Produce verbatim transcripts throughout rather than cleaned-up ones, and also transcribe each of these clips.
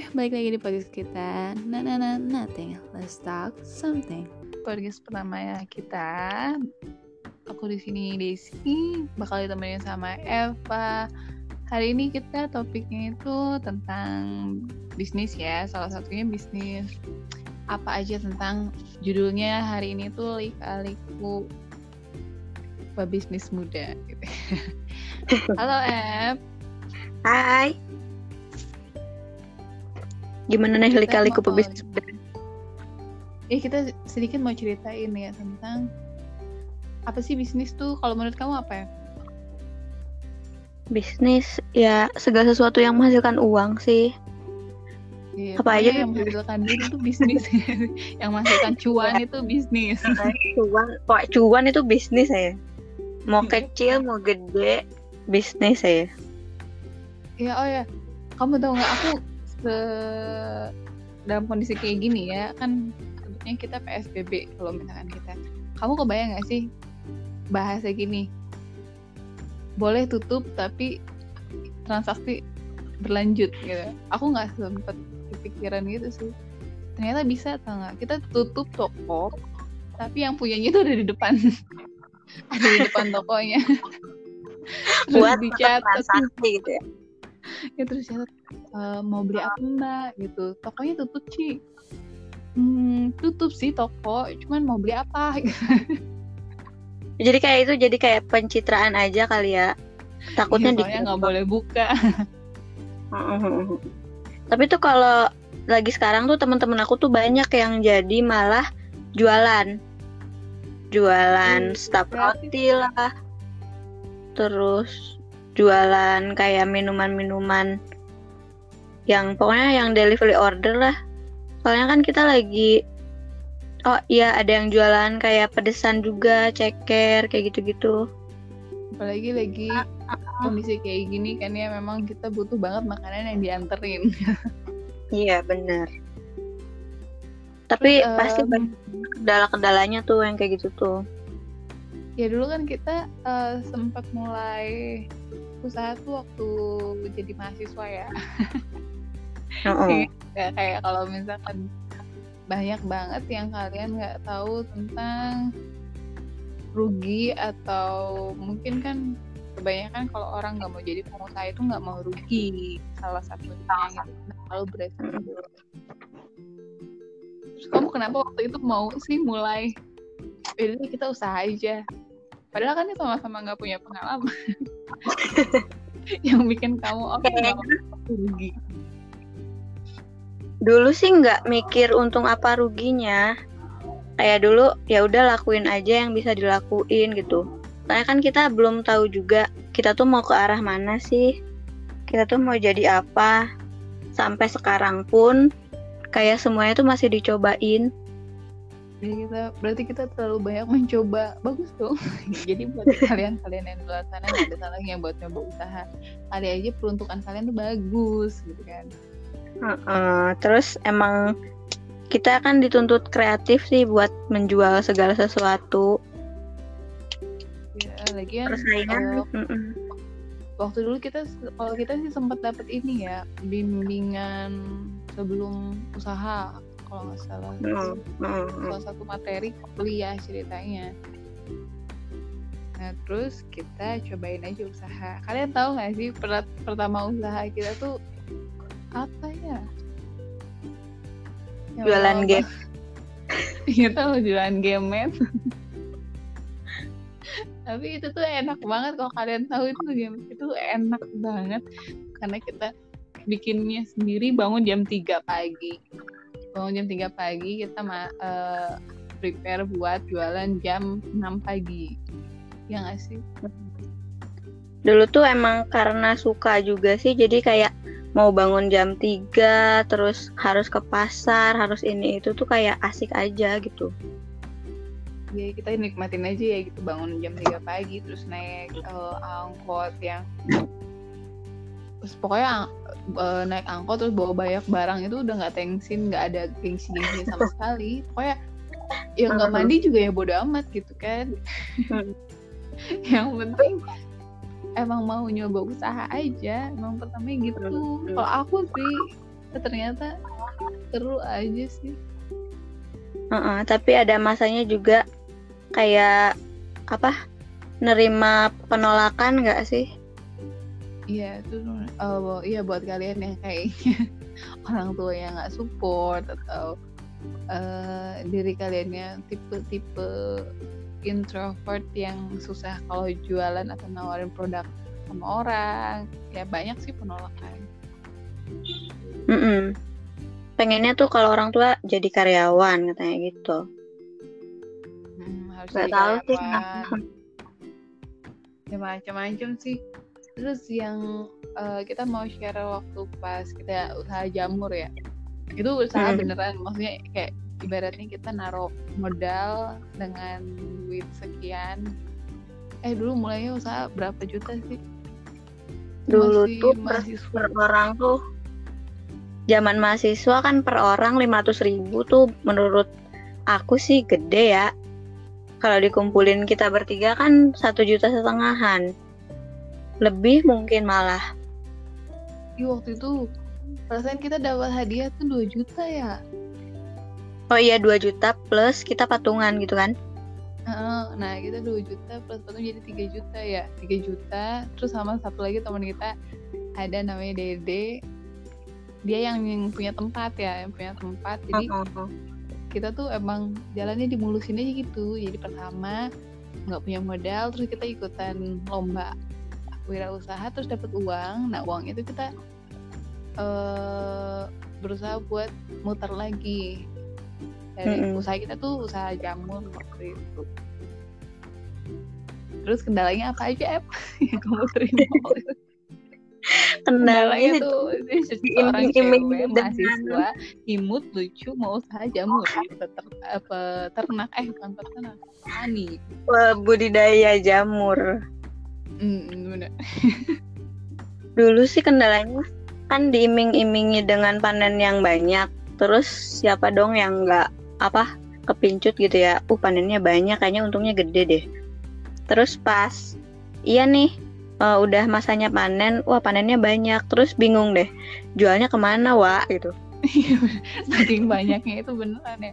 Oke, balik lagi di podcast kita na na na nothing, let's talk something. Podcast pertama ya kita. Aku di sini Desi, bakal ditemenin sama Eva. Hari ini kita topiknya itu tentang bisnis ya, salah satunya bisnis. Apa aja tentang judulnya hari ini tuh lika-liku pebisnis muda. Halo Eva. Hai. Gimana nih lika-liku pebisnis muda? Ya kita sedikit mau ceritain ya tentang apa sih bisnis tuh, kalau menurut kamu apa ya? Bisnis ya segala sesuatu yang menghasilkan uang sih. Ya, apa aja yang menghasilkan duit itu bisnis. Yang menghasilkan cuan itu bisnis. Cuan, kok cuan itu bisnis ya. Mau kecil mau gede bisnis ya. Ya oh ya, kamu tahu nggak aku Se... dalam kondisi kayak gini ya kan, sebetulnya kita P S B B kalau misalkan kita, kamu kebayang nggak sih bahasa gini, boleh tutup tapi transaksi berlanjut gitu. Aku nggak sempet kepikiran gitu sih, ternyata bisa tau nggak, kita tutup toko tapi yang punyanya itu ada di depan ada di depan tokonya buat dicatat transaksi gitu ya. Ya terus ya uh, mau beli apa mbak gitu, tokonya tutup sih, hmm, tutup sih toko, cuman mau beli apa gitu. Jadi kayak itu jadi kayak pencitraan aja kali ya, takutnya ya, nggak boleh buka. Tapi tuh kalau lagi sekarang tuh teman-teman aku tuh banyak yang jadi malah jualan jualan hmm, staf roti lah, terus jualan kayak minuman-minuman yang pokoknya yang delivery order lah. Soalnya kan kita lagi, oh iya ada yang jualan kayak pedesan juga, ceker, kayak gitu-gitu. Apalagi lagi kondisi kayak gini kan ya, memang kita butuh banget makanan yang dianterin. Iya benar. Tapi um, pasti banyak kendala-kendalanya tuh yang kayak gitu tuh. Ya dulu kan kita uh, sempat mulai usaha tuh waktu jadi mahasiswa ya. Uh-uh. Ya kayak kalau misalkan banyak banget yang kalian nggak tahu tentang rugi, atau mungkin kan kebanyakan kalau orang nggak mau jadi pengusaha itu nggak mau rugi, salah satunya kalau beresiko. Terus kamu kenapa waktu itu mau sih mulai? Jadi kita usaha aja, padahal kan itu sama-sama nggak punya pengalaman. Yang bikin kamu oke okay, rugi. Dulu sih nggak mikir untung apa ruginya, kayak dulu ya udah lakuin aja yang bisa dilakuin gitu. Soalnya kan kita belum tahu juga kita tuh mau ke arah mana sih, kita tuh mau jadi apa. Sampai sekarang pun kayak semuanya tuh masih dicobain. Jadi kita, berarti kita terlalu banyak mencoba. Bagus dong. Jadi buat kalian-kalian yang di luar sana, ada salahnya buat nyoba usaha. Ada aja peruntukan kalian tuh bagus gitu kan. uh-uh, Terus emang kita kan dituntut kreatif sih buat menjual segala sesuatu ya, lagian persaingan. uh-uh. Waktu dulu kita, kalau kita sih sempat dapat ini ya, bimbingan sebelum usaha kalau nggak salah, mm, mm, salah satu materi kuliah ceritanya. Nah terus kita cobain aja usaha. Kalian tahu nggak sih per- pertama usaha kita tuh apa ya? Yang jualan apa? Game. Kita mau jualan game men. Tapi itu tuh enak banget, kalau kalian tahu itu game itu enak banget karena kita bikinnya sendiri, bangun jam tiga pagi. Bangun jam tiga pagi, kita ma- uh, prepare buat jualan jam enam pagi. Ya nggak sih? Dulu tuh emang karena suka juga sih, jadi kayak mau bangun jam tiga, terus harus ke pasar, harus ini itu tuh kayak asik aja gitu. Ya kita nikmatin aja ya gitu, bangun jam tiga pagi, terus naik uh, angkot yang... Terus pokoknya uh, naik angkot terus bawa banyak barang itu udah nggak tensin, nggak ada gengsi-gengsi sama sekali. Pokoknya ya nggak mandi juga ya bodo amat gitu kan. Yang penting emang mau nyoba usaha aja, emang pertamanya gitu. Kalau aku sih ternyata seru aja sih. Uh-uh, tapi ada masanya juga kayak apa, nerima penolakan nggak sih? Iya itu, oh iya, buat kalian yang kayaknya orang tuanya nggak support atau uh, diri kaliannya tipe-tipe introvert yang susah kalau jualan atau nawarin produk sama orang, ya banyak sih penolakan. Mm-mm. Pengennya tuh kalau orang tua jadi karyawan katanya gitu. Hmm, harus nggak tahu sih kenapa. Ya macam-macam sih. Terus yang uh, kita mau share waktu pas kita usaha jamur ya, itu usaha hmm. beneran, maksudnya kayak ibaratnya kita naruh modal dengan duit sekian. Eh dulu mulainya usaha berapa juta sih? Dulu masih tuh mahasiswa. Per orang tuh zaman mahasiswa kan per orang lima ratus ribu tuh menurut aku sih gede ya. Kalau dikumpulin kita bertiga kan satu juta setengahan. Lebih mungkin malah. Di waktu itu perasaan kita dapat hadiah tuh dua juta ya. Oh iya, dua juta plus kita patungan gitu kan? Nah kita dua juta plus patung jadi tiga juta ya. Tiga juta terus sama satu lagi teman kita ada namanya Dede. Dia yang, yang punya tempat ya, yang punya tempat. Jadi uh-huh. kita tuh emang jalannya dimulusin aja gitu. Jadi pertama gak punya modal, terus kita ikutan lomba wirausaha, terus dapat uang. Nah uang itu kita uh, berusaha buat muter lagi. Mm-hmm. Usaha kita tuh usaha jamur waktu itu. Terus kendalanya apa aja, Ep? Yang kamu terima? Kendalanya tuh seorang cewek mahasiswa imut, lucu, mau usaha jamur, peternak, eh bukan peternak, tani, budidaya jamur. Mm, benar. Dulu sih kendalanya kan diiming-imingi dengan panen yang banyak. Terus siapa dong yang nggak apa kepincut gitu ya, uh panennya banyak kayaknya untungnya gede deh. Terus pas iya nih uh, udah masanya panen, wah panennya banyak, terus bingung deh jualnya kemana wa gitu. Saking banyaknya itu beneran ya,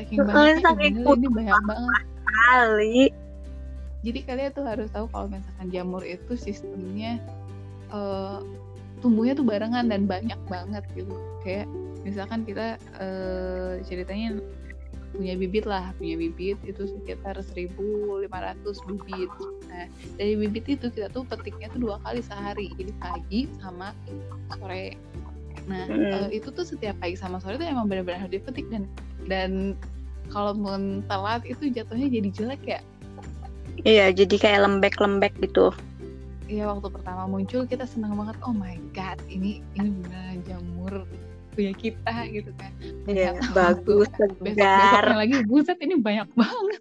saking banyaknya saking beneran, ini banyak banget kali. Jadi kalian tuh harus tahu kalau misalkan jamur itu sistemnya uh, tumbuhnya tuh barengan dan banyak banget gitu. Kayak misalkan kita uh, ceritanya punya bibit lah, punya bibit itu sekitar seribu lima ratus bibit. Nah, dari bibit itu kita tuh petiknya tuh dua kali sehari, jadi pagi sama sore. Nah, mm. uh, itu tuh setiap pagi sama sore tuh emang benar-benar harus dipetik, dan dan kalau telat itu jatuhnya jadi jelek ya. Iya, jadi kayak lembek-lembek gitu. Iya, waktu pertama muncul kita senang banget. Oh my god, ini ini benar jamur punya kita gitu kan. Iya, bagus, segar. Besok lagi buset, ini banyak banget.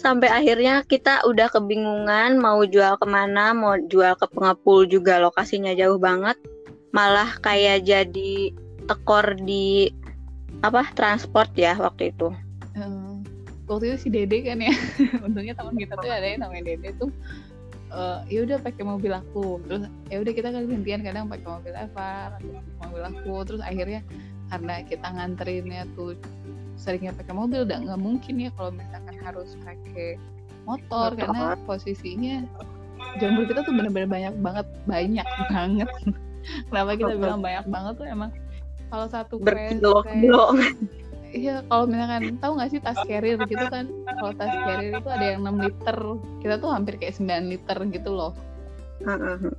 Sampai akhirnya kita udah kebingungan mau jual kemana, mau jual ke pengepul juga lokasinya jauh banget. Malah kayak jadi tekor di apa transport ya waktu itu. Hmm, waktu itu si Dede kan ya. Untungnya teman kita tuh ada yang namanya Dede tuh. Uh, ya udah pakai mobil aku, terus ya udah kita kan gantian kadang pakai mobil Evar, mobil aku, terus akhirnya karena kita nganterinnya tuh seringnya pakai mobil, udah nggak mungkin ya kalau misalkan harus pakai motor, motor karena posisinya jamur kita tuh benar-benar banyak banget, banyak banget. Kenapa kita bilang banyak banget tuh emang kalau satu kres, iya, kalau misalkan tahu nggak sih tas carrier gitu kan, kalau tas carrier itu ada yang enam liter, kita tuh hampir kayak sembilan liter gitu loh. Uh-huh.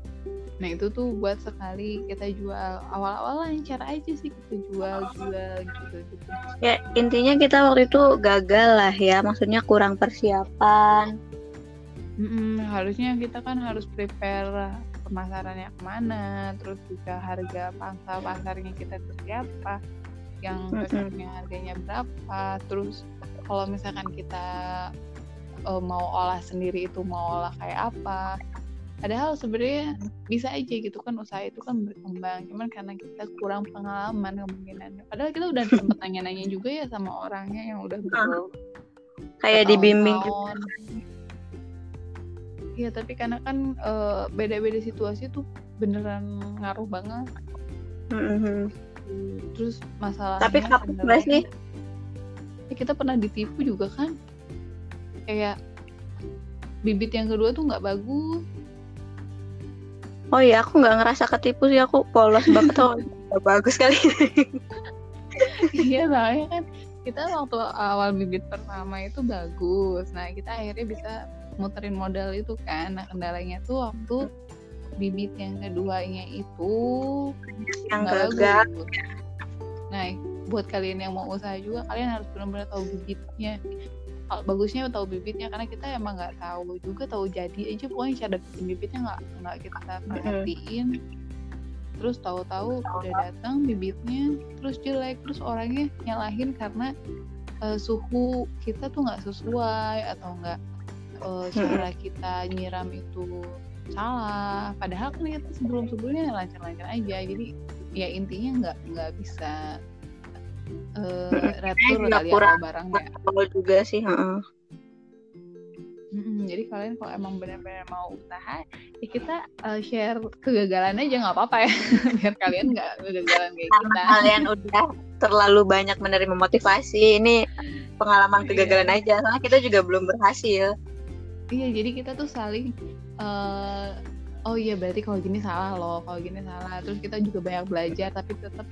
Nah itu tuh buat sekali kita jual, awal-awal lancar aja sih kita jual-jual gitu-gitu. Ya intinya kita waktu itu gagal lah ya, maksudnya kurang persiapan. Mm-mm, harusnya kita kan harus prepare pemasarannya kemana, terus juga harga pasar-pasarnya kita tuh siapa, yang besarnya harganya berapa. Terus kalau misalkan kita uh, mau olah sendiri itu mau olah kayak apa, padahal sebenarnya bisa aja gitu kan, usaha itu kan berkembang, cuman karena kita kurang pengalaman kemungkinan. Padahal kita udah sempet nanya-nanya juga ya sama orangnya yang udah betul kayak dibimbing tahun. Ya tapi karena kan uh, beda-beda situasi tuh beneran ngaruh banget. Mm-hmm. Terus masalahnya tapi kapan sih ya, kita pernah ditipu juga kan, kayak bibit yang kedua tuh nggak bagus. Oh iya, aku nggak ngerasa ketipu sih, aku polos banget tuh. Nggak bagus kali. Iya, soalnya kan kita waktu awal bibit pertama itu bagus, nah kita akhirnya bisa muterin modal itu kan. Nah kendalanya tuh waktu bibit yang keduanya itu yang gagal. Nah buat kalian yang mau usaha juga, kalian harus benar-benar tahu bibitnya. Kalau bagusnya tahu bibitnya, karena kita emang nggak tahu juga, tahu jadi aja pokoknya cara bikin bibitnya nggak nggak kita perhatiin. Terus tahu-tahu udah datang bibitnya terus jelek, terus orangnya nyalahin karena uh, suhu kita tuh nggak sesuai atau nggak uh, cara kita nyiram itu salah, padahal kan kita sebelum-sebelumnya lancar-lancar aja. Jadi ya intinya nggak nggak bisa uh, retur kali ya barangnya kalau juga sih. Heeh. Hmm, jadi kalian kalau emang benar-benar mau usaha, ya kita uh, share kegagalannya aja, nggak apa-apa ya, biar kalian nggak kegagalan kayak kita. Karena kalian udah terlalu banyak menerima motivasi, ini pengalaman kegagalan yeah. aja, soalnya kita juga belum berhasil. Iya, jadi kita tuh saling, uh, oh iya berarti kalau gini salah loh, kalau gini salah. Terus kita juga banyak belajar, tapi tetap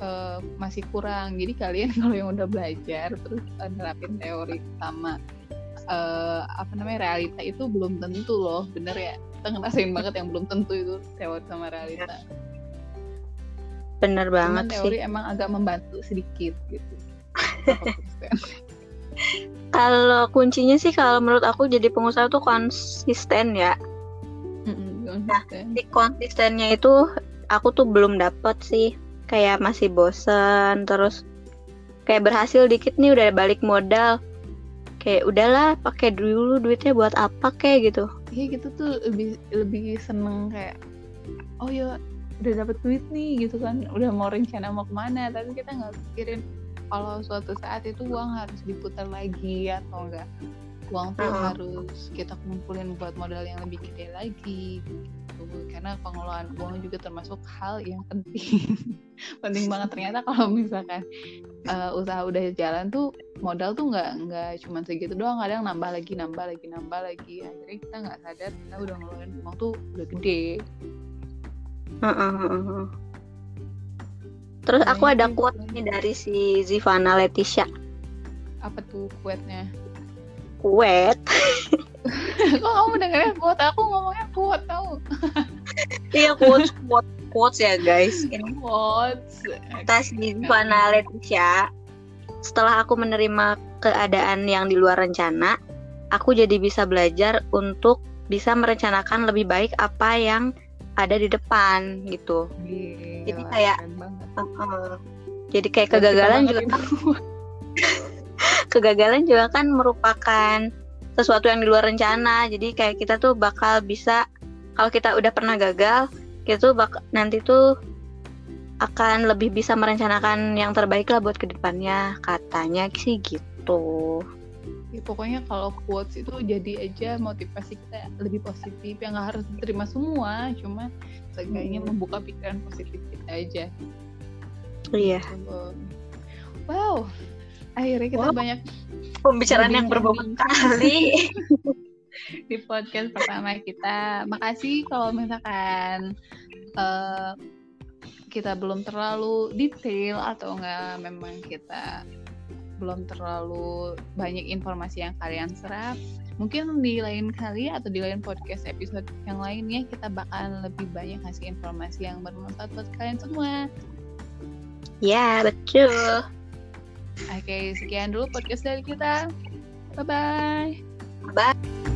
uh, masih kurang. Jadi kalian kalau yang udah belajar, terus uh, nerapin teori sama Uh, apa namanya realita itu belum tentu loh, bener ya, kita ngerasain banget yang belum tentu itu teori sama realita. Bener banget. Cuman teori sih. Teori emang agak membantu sedikit gitu. Kalau kuncinya sih kalau menurut aku jadi pengusaha tuh konsisten ya. Mm-hmm, konsisten. Nah di konsistennya itu aku tuh belum dapet sih, kayak masih bosen, terus kayak berhasil dikit nih udah balik modal. Kayak udahlah pakai dulu duitnya buat apa kayak gitu. Iya gitu tuh lebih lebih seneng kayak oh ya udah dapet duit nih gitu kan, udah mau rencana mau kemana, tapi kita nggak pikirin kalau suatu saat itu uang harus diputar lagi atau enggak, uang tuh uh-huh. harus kita kumpulin buat modal yang lebih gede lagi gitu. Karena pengelolaan uang juga termasuk hal yang penting. Penting banget ternyata kalau misalkan uh, usaha udah jalan tuh modal tuh nggak nggak cuma segitu doang, kadang nambah lagi nambah lagi nambah lagi, akhirnya kita nggak sadar kita udah ngeluarin uang tuh udah gede. Uh, uh, uh, uh. Terus nah, aku ada quote nih dari si Zivana Leticia. Apa tuh quote-nya? Quote? Kok kamu mendengarnya quote? Aku ngomongnya quote tau. Iya quote quote quotes ya guys. Ini quotes. Kata Zivana Leticia. Setelah aku menerima keadaan yang di luar rencana, aku jadi bisa belajar untuk bisa merencanakan lebih baik apa yang ada di depan gitu. Gila, jadi kayak, uh, jadi kayak kegagalan juga. Kegagalan juga kan merupakan sesuatu yang di luar rencana. Jadi kayak kita tuh bakal bisa, kalau kita udah pernah gagal, kita tuh bak- nanti tuh akan lebih bisa merencanakan yang terbaik lah buat kedepannya, katanya sih gitu. Ya, pokoknya kalau quotes itu jadi aja motivasi kita lebih positif, yang nggak harus diterima semua, cuma seenggaknya hmm. membuka pikiran positif kita aja. Iya. Wow, akhirnya kita wow. banyak pembicaraan yang berbobot kali di podcast pertama kita. Makasih kalau misalkan. Uh, kita belum terlalu detail atau enggak, memang kita belum terlalu banyak informasi yang kalian serap. Mungkin di lain kali atau di lain podcast episode yang lainnya kita bakalan lebih banyak ngasih informasi yang bermanfaat buat kalian semua. Ya, betul. Oke, sekian dulu podcast dari kita. Bye-bye. Bye.